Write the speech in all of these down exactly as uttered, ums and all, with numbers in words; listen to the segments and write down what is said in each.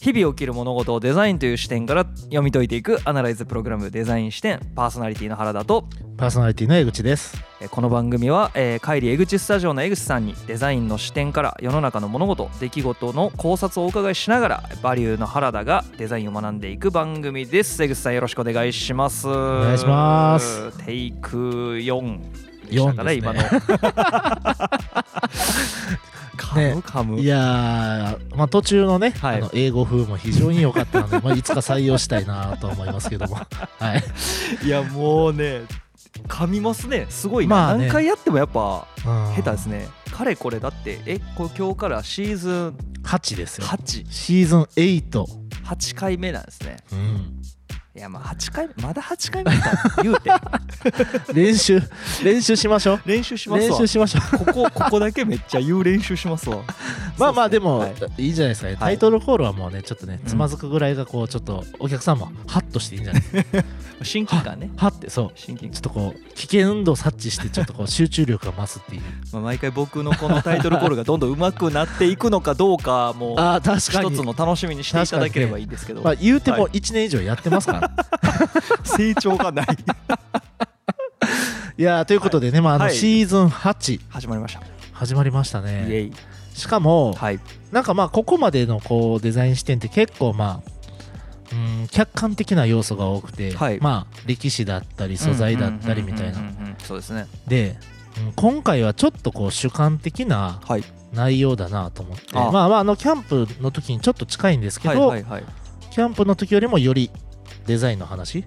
日々起きる物事をデザインという視点から読み解いていくアナライズプログラムデザイン視点、パーソナリティの原田とパーソナリティの江口です。この番組は、えー、カイリ江口スタジオの江口さんにデザインの視点から世の中の物事、出来事の考察をお伺いしながらバリューの原田がデザインを学んでいく番組です。江口さんよろしくお願いします。お願いします。テイクよんでしたから、ね、今のね、噛む。いや、まあ、途中のね、はい、あの英語風も非常に良かったので、まあ、いつか採用したいなと思いますけども、はい、いやもうね噛みますね、すごい、ねまあね、何回やってもやっぱ下手ですね。かれこれだってえこ今日からシーズンはちですよ。はちシーズンはち はちかいめなんですね、うん、いやまあはちかいめまだはちかいめだ言うて練習練習しましょう。練習しますわ。練習しましょう。ここここだけめっちゃ言う練習しますわ。まあまあでもいいじゃないですかね、はい、タイトルコールはもうねちょっとねつまずくぐらいがこうちょっとお客さんもハッとしていいんじゃないですか親近感ね。はってそう親近感ちょっとこう危険運動を察知してちょっとこう集中力が増すっていうまあ毎回僕のこのタイトルコールがどんどん上手くなっていくのかどうかもあ確かに一つの楽しみにしていただければいいですけど、ねまあ、言うてもいちねん以上やってますから、はい、成長がないいやということでね、はいまあ、あのシーズンはち、はい、始まりました始まりましたね。イエイ。しかも、はい、なんかまあここまでのこうデザイン視点って結構まあうん客観的な要素が多くて、はい、まあ歴史だったり素材だったりみたいな。そうですね。で今回はちょっとこう主観的な内容だなと思って、はい、まあまああのキャンプの時にちょっと近いんですけど、はいはいはい、キャンプの時よりもよりデザインの話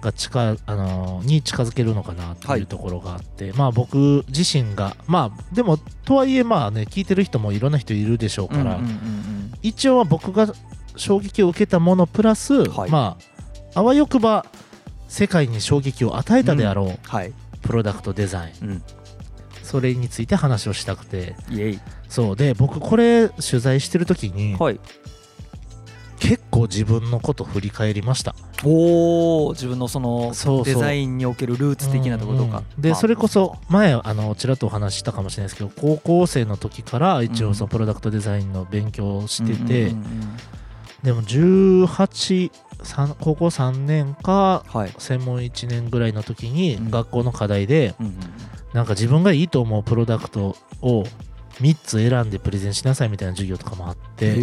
が近、あのー、に近づけるのかなというところがあって、はい、まあ僕自身がまあでもとはいえまあね聞いてる人もいろんな人いるでしょうから、うんうんうんうん、一応は僕が衝撃を受けたものプラス、はい、まああわよくば世界に衝撃を与えたであろう、うんはい、プロダクトデザイン、うん、それについて話をしたくて。イエイ。そうで僕これ取材してる時に、はい、結構自分のこと振り返りました。お自分のそのそうそうデザインにおけるルーツ的なところとか、うんうん、でそれこそ前あのちらっとお話ししたかもしれないですけど高校生の時から一応そのプロダクトデザインの勉強をしてて、うんうんうんうん、でもじゅうはち、高校さんねんか専門いちねんぐらいの時に学校の課題でなんか自分がいいと思うプロダクトをみっつ選んでプレゼンしなさいみたいな授業とかもあって、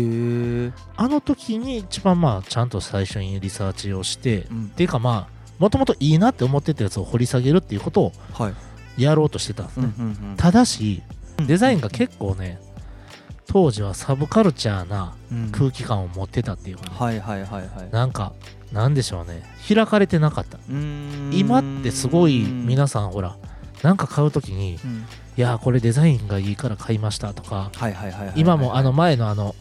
あの時に一番まあちゃんと最初にリサーチをしてっていうかまあもともといいなって思ってたやつを掘り下げるっていうことをやろうとしてたんですね。ただしデザインが結構ね当時はサブカルチャーな空気感を持ってたっていうか、ねうん、はいはいはいはい、なんかなんでしょうね開かれてなかった。うーん今ってすごい皆さんほらなんか買うときに、うん、いやこれデザインがいいから買いましたとか、今もあの前のあの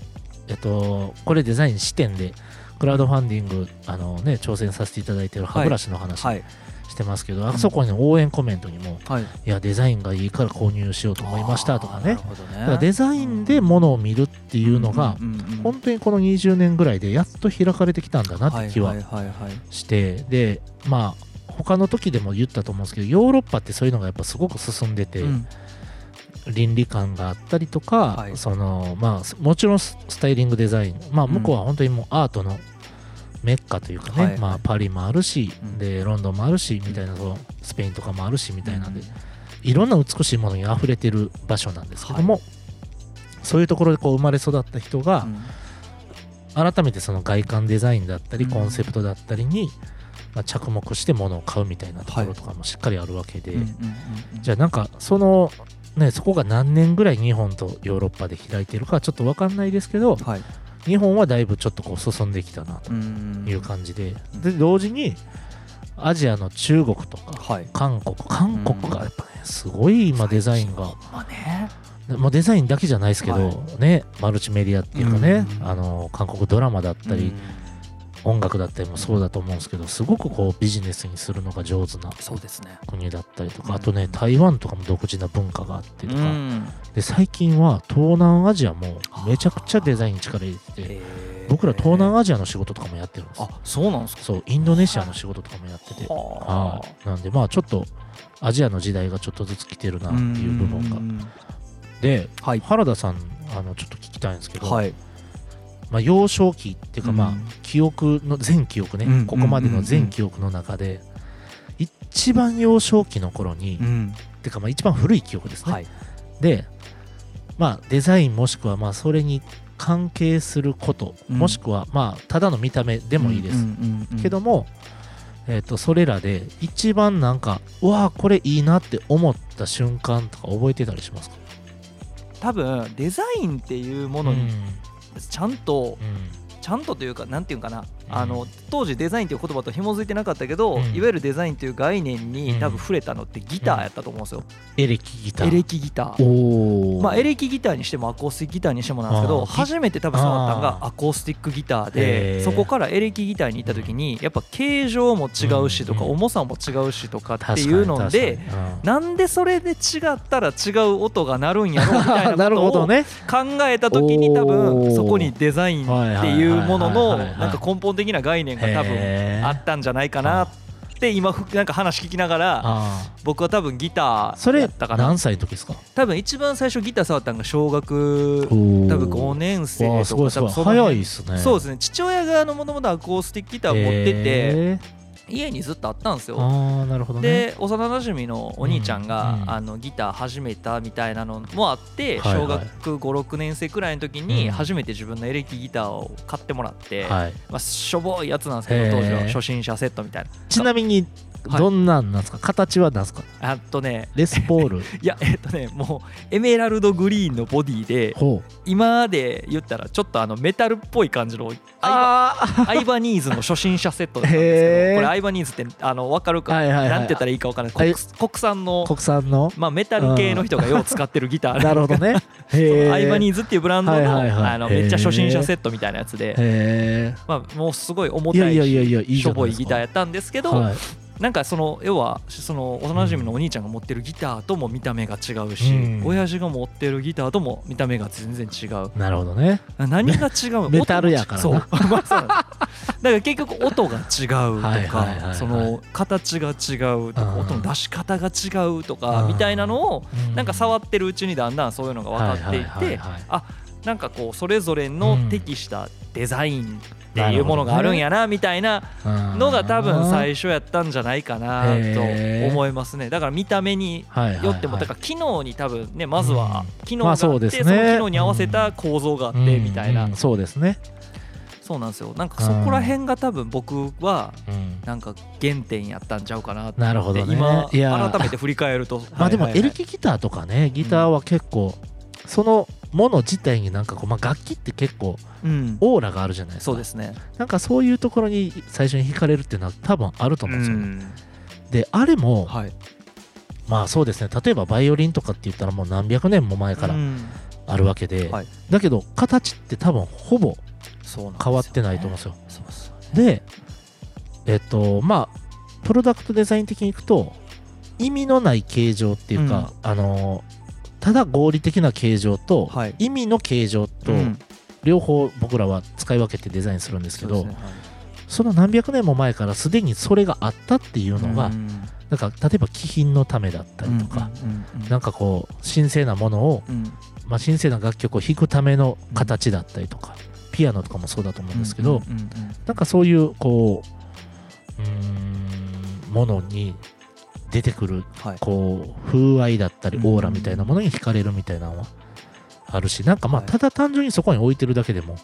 えっとこれデザイン視点でクラウドファンディングあのね挑戦させていただいてる歯ブラシの話、はいはいしてますけど、あそこに応援コメントにも、うんはい、いやデザインがいいから購入しようと思いましたとか ね, ねだからデザインで物を見るっていうのが、うんうんうんうん、本当にこのにじゅうねんぐらいでやっと開かれてきたんだなって気はして、はいはいはいはい、でまあ他の時でも言ったと思うんですけどヨーロッパってそういうのがやっぱすごく進んでて、うん、倫理観があったりとか、はい、そのまあもちろんスタイリングデザイン、まあ、向こうは本当にもうアートのメッカというかね、はいはいまあ、パリもあるし、うん、でロンドンもあるしみたいな、うん、スペインとかもあるしみたいなんで、うん、いろんな美しいものにあふれてる場所なんですけども、はい、そういうところでこう生まれ育った人が、うん、改めてその外観デザインだったり、うん、コンセプトだったりに、まあ、着目して物を買うみたいなところとかもしっかりあるわけで、はいうんうんうん、じゃあなんかそのねそこが何年ぐらい日本とヨーロッパで開いてるかちょっと分かんないですけど、はい日本はだいぶちょっとこう進んできたなという感じで、で同時にアジアの中国とか韓国、韓国がやっぱねすごい今デザインがもうデザインだけじゃないですけどねマルチメディアっていうかねあの韓国ドラマだったり音楽だったりもそうだと思うんですけどすごくこうビジネスにするのが上手な国だったりとか、あとね台湾とかも独自な文化があってとかで、最近は東南アジアもめちゃくちゃデザインに力入れてて僕ら東南アジアの仕事とかもやってるんです。あ、そうなんですか。そうインドネシアの仕事とかもやってて、はい、なんでまあちょっとアジアの時代がちょっとずつ来てるなっていう部分がで、はい、原田さんあのちょっと聞きたいんですけど、はいままあ、幼少期っていうか、まあ記憶の全記憶ね、うん、ここまでの全記憶の中で一番幼少期の頃に、うん、っていうかまあ一番古い記憶ですね、はい、で、まあ、デザインもしくはまあそれに関係すること、うん、もしくはまあただの見た目でもいいです、うんうんうんうん、けども、えー、とそれらで一番なんかうわーこれいいなって思った瞬間とか覚えてたりしますか？多分デザインっていうものに、うんちゃんと、うん、ちゃんとというかなんていうかな、うん、あの当時デザインという言葉と紐づいてなかったけど、うん、いわゆるデザインという概念に、うん、多分触れたのってギターやったと思うんですよ、うん、エレキギターエレキギターおー、まあ、エレキギターにしてもアコースティックギターにしてもなんですけど初めて多分触ったのがアコースティックギターでそこからエレキギターに行った時にやっぱ形状も違うしとか、うん、重さも違うしとかっていうので、うん、なんでそれで違ったら違う音が鳴るんやろみたいなことを考えた時に多分そこにデザインっていうもののなんか根本的な概念が多分あったんじゃないかなって今なんか話聞きながら僕は多分ギターやったかな。それ何歳の時ですか？多分一番最初ギター触ったのが小学多分ごねん生とか。早いですね。そうですね。父親がもともとアコースティックギターを持ってて家にずっとあったんですよ。あなるほど、ね、で幼なじみのお兄ちゃんが、うんうん、あのギター始めたみたいなのもあって、はいはい、小学ごろくねん生くらいの時に初めて自分のエレキギターを買ってもらって、うんまあ、しょぼいやつなんですけど当時は初心者セットみたいな。ちなみにどんなんなんですか、はい、形はなんですか？あっとねレスポールいやえっとねもうエメラルドグリーンのボディで今で言ったらちょっとあのメタルっぽい感じのあアイバニーズの初心者セットだったんですけどこれアイバニーズってあの分かるか、はいはいはい、なんて言ったらいいか分からない、はい、国産の国産の、まあ、メタル系の人がよう使ってるギターなるほどねへアイバニーズっていうブランド の,、はいはいはい、あのめっちゃ初心者セットみたいなやつでへ、まあ、もうすごい重たいしょぼいギターやったんですけど、はいなんかその要はその幼馴染のお兄ちゃんが持ってるギターとも見た目が違うし、うん、親父が持ってるギターとも見た目が全然違う。なるほどね。何が違う？メタルやからな。そう。まあ、そうだから結局音が違うとかはいはいはい、はい、その形が違うとか音の出し方が違うとかみたいなのをなんか触ってるうちにだんだんそういうのが分かっていってあなんかこうそれぞれの適したデザイン、うんっていうものがあるんやなみたいなのが多分最初やったんじゃないかなと思いますね。だから見た目によってもだから機能に多分ねまずは機能があってその機能に合わせた構造があってみたいな。そうですね。そうなんですよ。なんかそこら辺が多分僕はなんか原点やったんちゃうかなって今改めて振り返るとまあでもエレキギターとかねギターは結構そのもの自体になんかこう、まあ、楽器って結構オーラがあるじゃないですか、うん、そうですね。なんかそういうところに最初に惹かれるっていうのは多分あると思うんですよね、うん、であれも、はい、まあそうですね。例えばバイオリンとかって言ったらもう何百年も前からあるわけで、うんはい、だけど形って多分ほぼ変わってないと思うんですよ。そうなんですよね。そうですよね。でえっとまあプロダクトデザイン的にいくと意味のない形状っていうか、うん、あのただ合理的な形状と意味の形状と両方僕らは使い分けてデザインするんですけどその何百年も前からすでにそれがあったっていうのがなんか例えば気品のためだったりとかなんかこう神聖なものをまあ神聖な楽曲を弾くための形だったりとかピアノとかもそうだと思うんですけどなんかそういうこううーんものに出てくるこう風合いだったりオーラみたいなものに惹かれるみたいなのはあるしなんかまあただ単純にそこに置いてるだけでも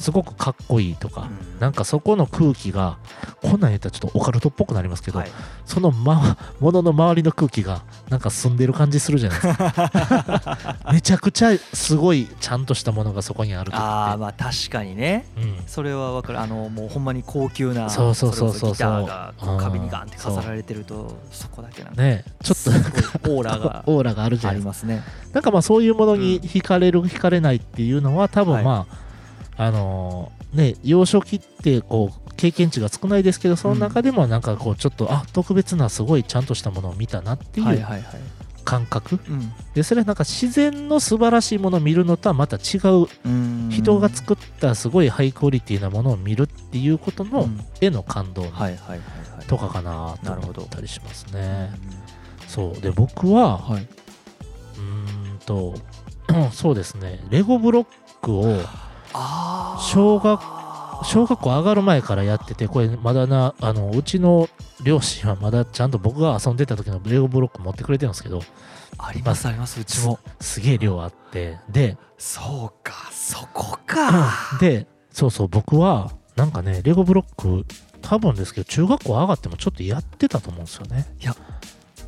すごくかっこいいとかなんかそこの空気がこんなん言ったらちょっとオカルトっぽくなりますけどそのまものの周りの空気がなんか澄んでる感じするじゃないですかめちゃくちゃすごいちゃんとしたものがそこにあるとかあまあ確かにねそれは分かる。あのもうほんまに高級なそれこそギターが壁にガンって飾られてるとそこだけなんでちょっとオーラがオーラがあるじゃないですか。なんかまあそういうものに惹かれれる惹かれないっていうのは多分まあ、はい、あのー、ね幼少期ってこう経験値が少ないですけどその中でもなんかこうちょっと、うん、あ特別なすごいちゃんとしたものを見たなっていう感覚、はいはいはい、でそれはなんか自然の素晴らしいものを見るのとはまた違う、うん、人が作ったすごいハイクオリティなものを見るっていうことの絵の感動とかかなと思ったりしますね。そうで僕は、はい、うーんとそうですね。レゴブロックをあ小学小学校上がる前からやってて、これまだな、あのうちの両親はまだちゃんと僕が遊んでた時のレゴブロック持ってくれてるんですけど。ありますあります、うちも す, すげえ量あって、でそうかそこか、うん、でそうそう、僕はなんかねレゴブロック多分ですけど中学校上がってもちょっとやってたと思うんですよね。いや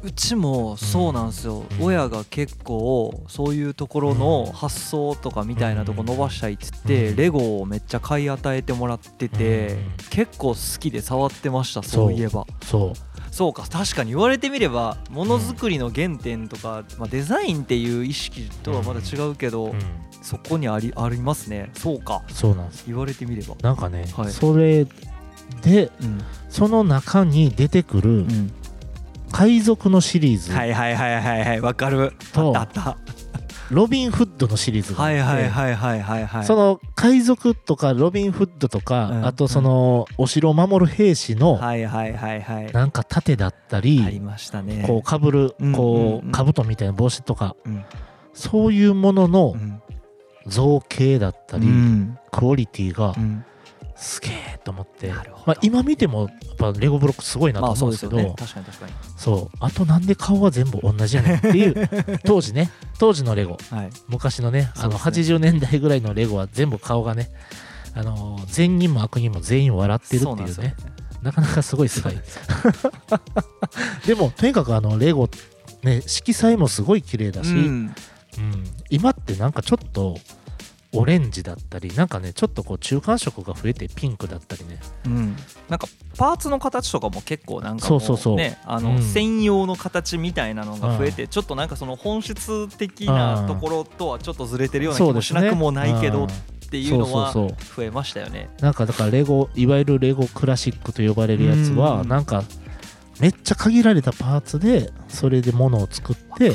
うちもそうなんですよ、うん、親が結構そういうところの発想とかみたいなとこ伸ばしたいっつって、うん、レゴをめっちゃ買い与えてもらってて、うん、結構好きで触ってました。そういえばそうそうそうか、確かに言われてみればものづくりの原点とか、まあ、デザインっていう意識とはまだ違うけど、うんうん、そこにあ り, ありますね。そうかそうなんです、言われてみればなんかね、はい、それで、うん、その中に出てくる、うん、海賊のシリーズ、はいはいはいはいはい、わかる、とあったあったロビンフッドのシリーズがあって、はいはいはいはいはい、その海賊とかロビンフッドとか、うん、あとそのお城を守る兵士のなんか盾だったり、ありましたね、こうかぶるこう兜みたいな帽子とか、うん、そういうものの造形だったり、うん、クオリティがすげえと思って、うん、まあ、今見てもやっぱレゴブロックすごいなと思うんですけど、まあそうですよね、確かに確かに、そうあとなんで顔は全部同じやねんっていう当時ね、当時のレゴ、はい、昔のね、あのはちじゅうねんだいぐらいのレゴは全部顔がね、あの善人も悪人も全員笑ってるっていう ね, な, なかなかすごいすごいでもとにかくあのレゴ、ね、色彩もすごい綺麗だし、うんうん、今ってなんかちょっとオレンジだったりなんかねちょっとこう中間色が増えてピンクだったりね、うん、なんかパーツの形とかも結構なんかもうね、そうそうそう、あの専用の形みたいなのが増えて、うん、ちょっとなんかその本質的なところとはちょっとずれてるような気もしなくもないけど、うんっていうのは増えましたよね。そうそうそう、なんかだからレゴ、いわゆるレゴクラシックと呼ばれるやつはなんかめっちゃ限られたパーツでそれで物を作って、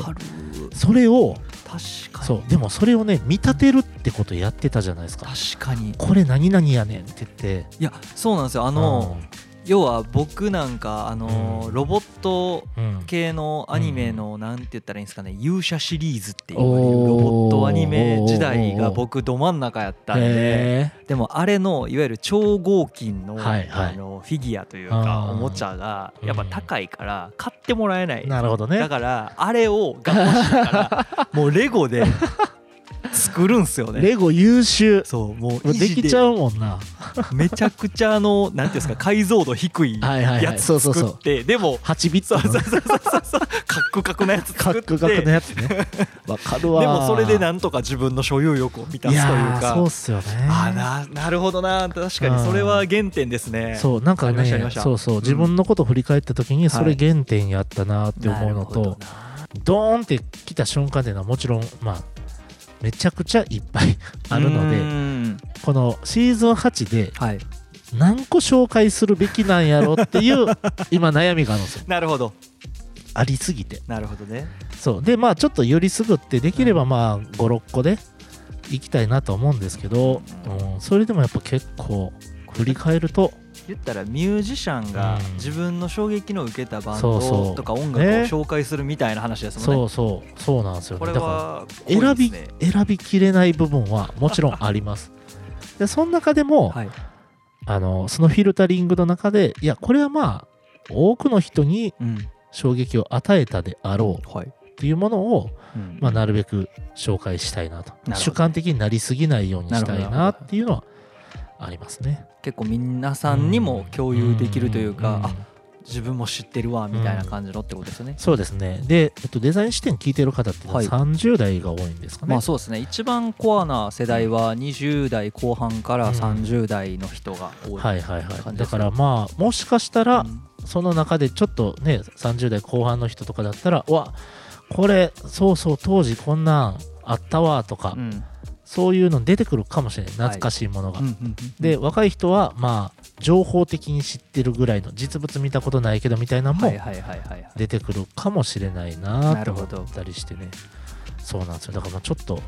それを確かに、そうでもそれをね見立てるってことやってたじゃないですか。確かにこれ何々やねんって言って、いやそうなんですよ、あの、うん、要は僕なんかあの、うん、ロボット系のアニメの、うん、なんて言ったらいいんですかね、勇者シリーズっていうロボットアニメ時代が僕ど真ん中やったんで、でもあれのいわゆる超合金 の,、はいはい、あのフィギュアというかおもちゃがやっぱ高いから買ってもらえない、うん、なるほどね、だからあれをが欲しいからもうレゴで作るんすよね。レゴ優秀、そうもうできちゃうもんなめちゃくちゃあのなんていうんですか、解像度低いやつ作って、でもはちビットのカックカクのやつ作って、カックカクのやつね、わかるわ。でもそれでなんとか自分の所有欲を満たすというか、いやそうっすよね、あ な, なるほどな、確かにそれは原点ですね、うん、そうなんかね、そうそう、自分のことを振り返った時にそれ原点やったなって思うのと、はい、ドーンって来た瞬間っていうのはもちろんまあめちゃくちゃいっぱいあるので、このシーズンはちで何個紹介するべきなんやろっていう今悩みがあるんですよなるほど、ありすぎて、なるほどね、そうでまあちょっとよりすぐってできればまあごろっこでいきたいなと思うんですけど、うん、それでもやっぱ結構振り返ると言ったらミュージシャンが自分の衝撃の受けたバンドとか音楽を紹介するみたいな話ですもんね、うん、そうそうそうなんですよね、これは濃いですね、選び選びきれない部分はもちろんありますでその中でも、はい、あのそのフィルタリングの中で、いやこれはまあ多くの人に衝撃を与えたであろう、はいっていうものを、うんまあ、なるべく紹介したいなと、なるほどね、主観的になりすぎないようにしたいなっていうのはありますね。結構皆さんにも共有できるというか、うん、あ自分も知ってるわみたいな感じのってことですよね、うん、そうですね。で、えっと、デザイン視点聞いてる方ってさんじゅう代が多いんですかね、はい、まあそうですね、一番コアな世代はにじゅうだいこう半からさんじゅうだいの人が多い、うん、はいはいはい、だからまあもしかしたらその中でちょっとねさんじゅうだいこう半の人とかだったら、うわこれそうそう当時こんなんあったわとか、うん、そういうの出てくるかもしれない、懐かしいものが、はい、で若い人はまあ情報的に知ってるぐらいの、実物見たことないけどみたいなのも出てくるかもしれないなと思ったりしてね、そうなんですよ。だからまあちょっと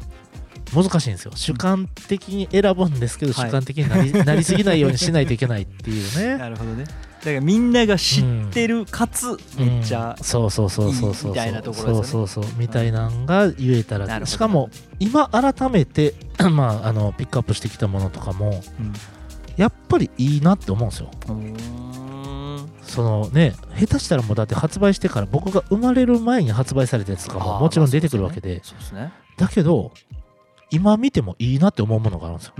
難しいんですよ。主観的に選ぶんですけど、主観的になり、はい、なりすぎないようにしないといけないっていうね。なるほどね。だからみんなが知ってる、うん、かつめっちゃいいみたいなところですよね。そうそうそうみたいなのが言えたら、はい、しかも今改めて、まあ、あのピックアップしてきたものとかも、うん、やっぱりいいなって思うんですよ。そのね、下手したらもうだって発売してから僕が生まれる前に発売されたやつとかももちろん出てくるわけで、だけど今見てもいいなって思うものがあるんですよ。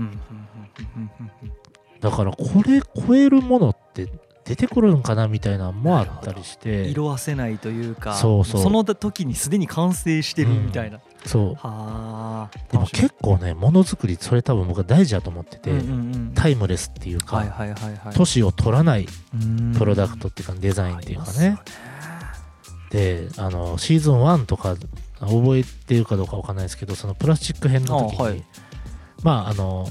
だからこれ超えるものって出てくるんかなみたいなのもあったりして、色あせないというか、そうそう、その時にすでに完成してるみたいな、うん、そうはでも結構ねものづくりそれ多分僕は大事だと思ってて、うんうんうん、タイムレスっていうか、はいはいはいはい、年を取らないプロダクトっていうかデザインっていうか ね, ねであのシーズンワンとか覚えてるかどうかわかんないですけど、そのプラスチック編の時にあ、はい、まああの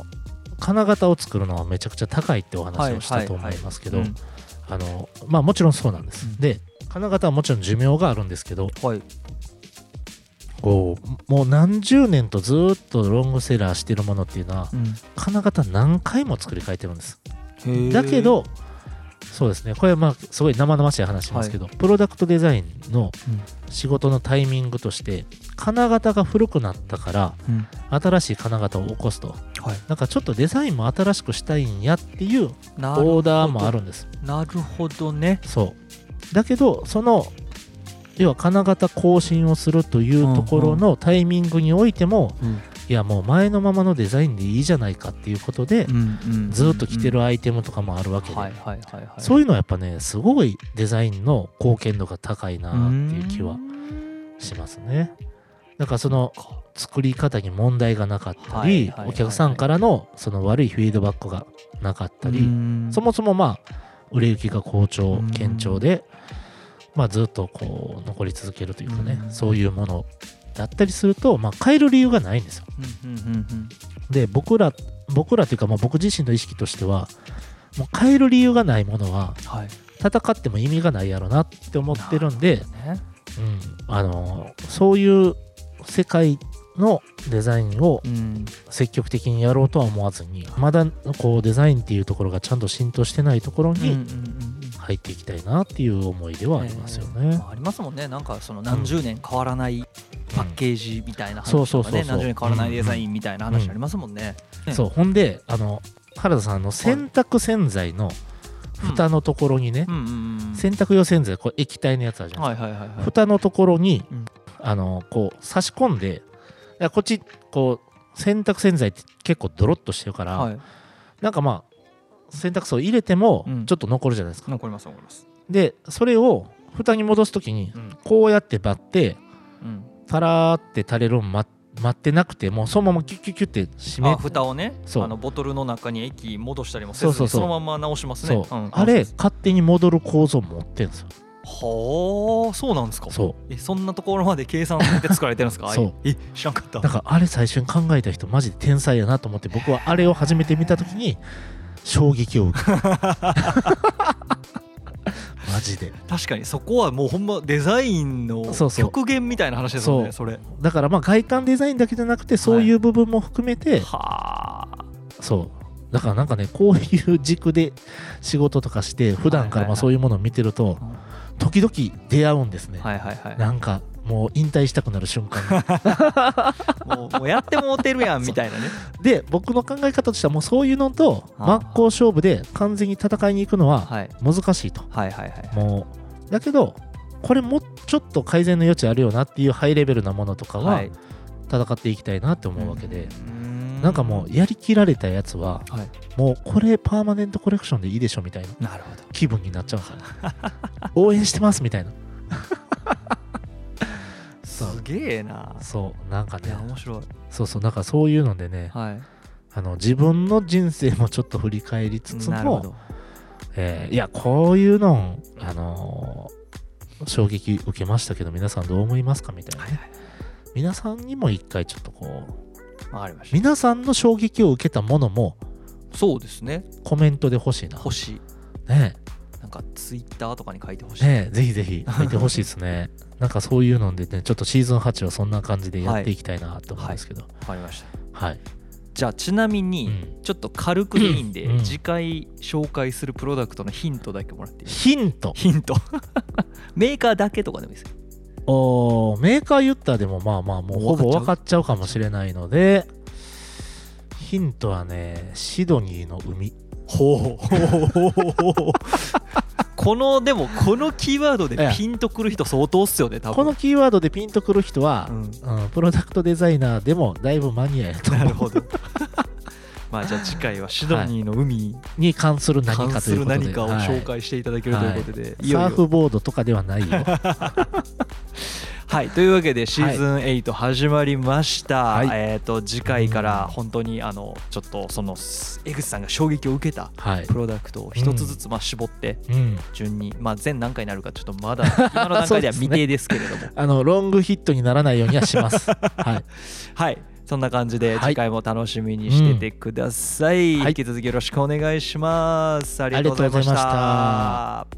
金型を作るのはめちゃくちゃ高いってお話をしたと思いますけど、あのまあもちろんそうなんです、うん、で金型はもちろん寿命があるんですけど、はい、こうもう何十年とずっとロングセラーしてるものっていうのは、うん、金型何回も作り変えてるんです。だけどそうですね、これはまあすごい生々しい話しますけど、はい、プロダクトデザインの仕事のタイミングとして金型が古くなったから、うん、新しい金型を起こすと、はい、なんかちょっとデザインも新しくしたいんやっていうオーダーもあるんです。なるほどね。そうだけどその要は金型更新をするというところのタイミングにおいても、うんうんうん、いやもう前のままのデザインでいいじゃないかっていうことでずっと着てるアイテムとかもあるわけで、そういうのはやっぱねすごいデザインの貢献度が高いなっていう気はしますね。だからその作り方に問題がなかったり、お客さんからのその悪いフィードバックがなかったり、そもそもまあ売れ行きが好調堅調で、まあずっとこう残り続けるというかね、そういうものだったりすると、まあ、変える理由がないんですよ、うんうんうんうん、で僕ら僕らというか、まあ、僕自身の意識としてはもう変える理由がないものは、はい、戦っても意味がないやろなって思ってるんで、ねうん、あのそういう世界のデザインを積極的にやろうとは思わずに、うん、まだこうデザインっていうところがちゃんと浸透してないところに、うんうんうん入っていきたいなっていう思いではありますよね、えーまあ、ありますもんね。なんかその何十年変わらないパッケージみたいな話とかね、何十年変わらないデザインみたいな話ありますもんね、うんうん、そうほんであの原田さんの洗濯洗剤の蓋のところにね、うんうんうんうん、洗濯用洗剤これ液体のやつあるじゃないですか、はいはいはいはい、蓋のところに、うん、あのこう差し込んでこっちこう洗濯洗剤って結構ドロッとしてるから、はい、なんかまあ洗濯槽を入れてもちょっと残るじゃないですか、うん、残ります残ります。でそれを蓋に戻すときにこうやってバッてタラーって垂れるん待ってなくてもうそのままキュッキュッキュッって閉めあ蓋をねあのボトルの中に液戻したりもせずに そうそうそうそのまま直しますね。そう、うん、あれ勝手に戻る構造持ってるんですよ。はあそうなんですか。 そ, うえそんなところまで計算して作られてるんですかそうえ知らんかった。だからあれ最初に考えた人マジで天才やなと思って、僕はあれを初めて見たときに衝撃を受けマジで確かにそこはもうほんまデザインの極限みたいな話ですよね。そうそうそれだからまあ外観デザインだけじゃなくてそういう部分も含めて、はい、そうだからなんかねこういう軸で仕事とかして普段からまあそういうものを見てると時々出会うんですね、はいはいはい、なんかもう引退したくなる瞬間も, うもうやってもうてるやんみたいなねで僕の考え方としてはもうそういうのと真っ向勝負で完全に戦いに行くのは難しいと、はいはいはいはい、もうだけどこれもうちょっと改善の余地あるよなっていうハイレベルなものとかは戦っていきたいなって思うわけで、はい、なんかもうやりきられたやつはもうこれパーマネントコレクションでいいでしょみたいな気分になっちゃうんですよね応援してますみたいなすげえな。そうなんかね面白い。そうそうなんかそういうのでね、はい、あの自分の人生もちょっと振り返りつつも、えー、いやこういうのあのー、衝撃受けましたけど皆さんどう思いますかみたいな、ねはいはい、皆さんにも一回ちょっとこうわかりました。皆さんの衝撃を受けたものもそうですねコメントで欲しいな欲しいねえなんかツイッターとかに書いてほしいねえぜひぜひ書いてほしいですねなんかそういうのでねちょっとシーズンはちはそんな感じでやっていきたいなと思うんですけど、はい、分かりました。はい、じゃあちなみにちょっと軽くでいいんで、うん、次回紹介するプロダクトのヒントだけもらっていいですか？ヒントヒントメーカーだけとかでもいいですよ。おー、メーカー言ったらでもまあまあもうほぼ分かっちゃうかもしれないので、ヒントはね、シドニーの海。ほうこのでもこのキーワードでピンとくる人相当っすよね。多分このキーワードでピンとくる人は、うんうん、プロダクトデザイナーでもだいぶマニアやと思う。なるほどまあじゃあ次回はシドニーの海に関する何かということで、関する何かを紹介していただけるということで、はいはい、いよいよサーフボードとかではないよはい、というわけでシーズンはち始まりました、はい、えーと次回から本当にあのちょっとその江口さんが衝撃を受けたプロダクトを一つずつまあ絞って順に、まあ全何回になるかちょっとまだ今の段階では未定ですけれどもあのロングヒットにならないようにはしますはい、はい、そんな感じで次回も楽しみにしててください、はい、引き続きよろしくお願いします。ありがとうございました。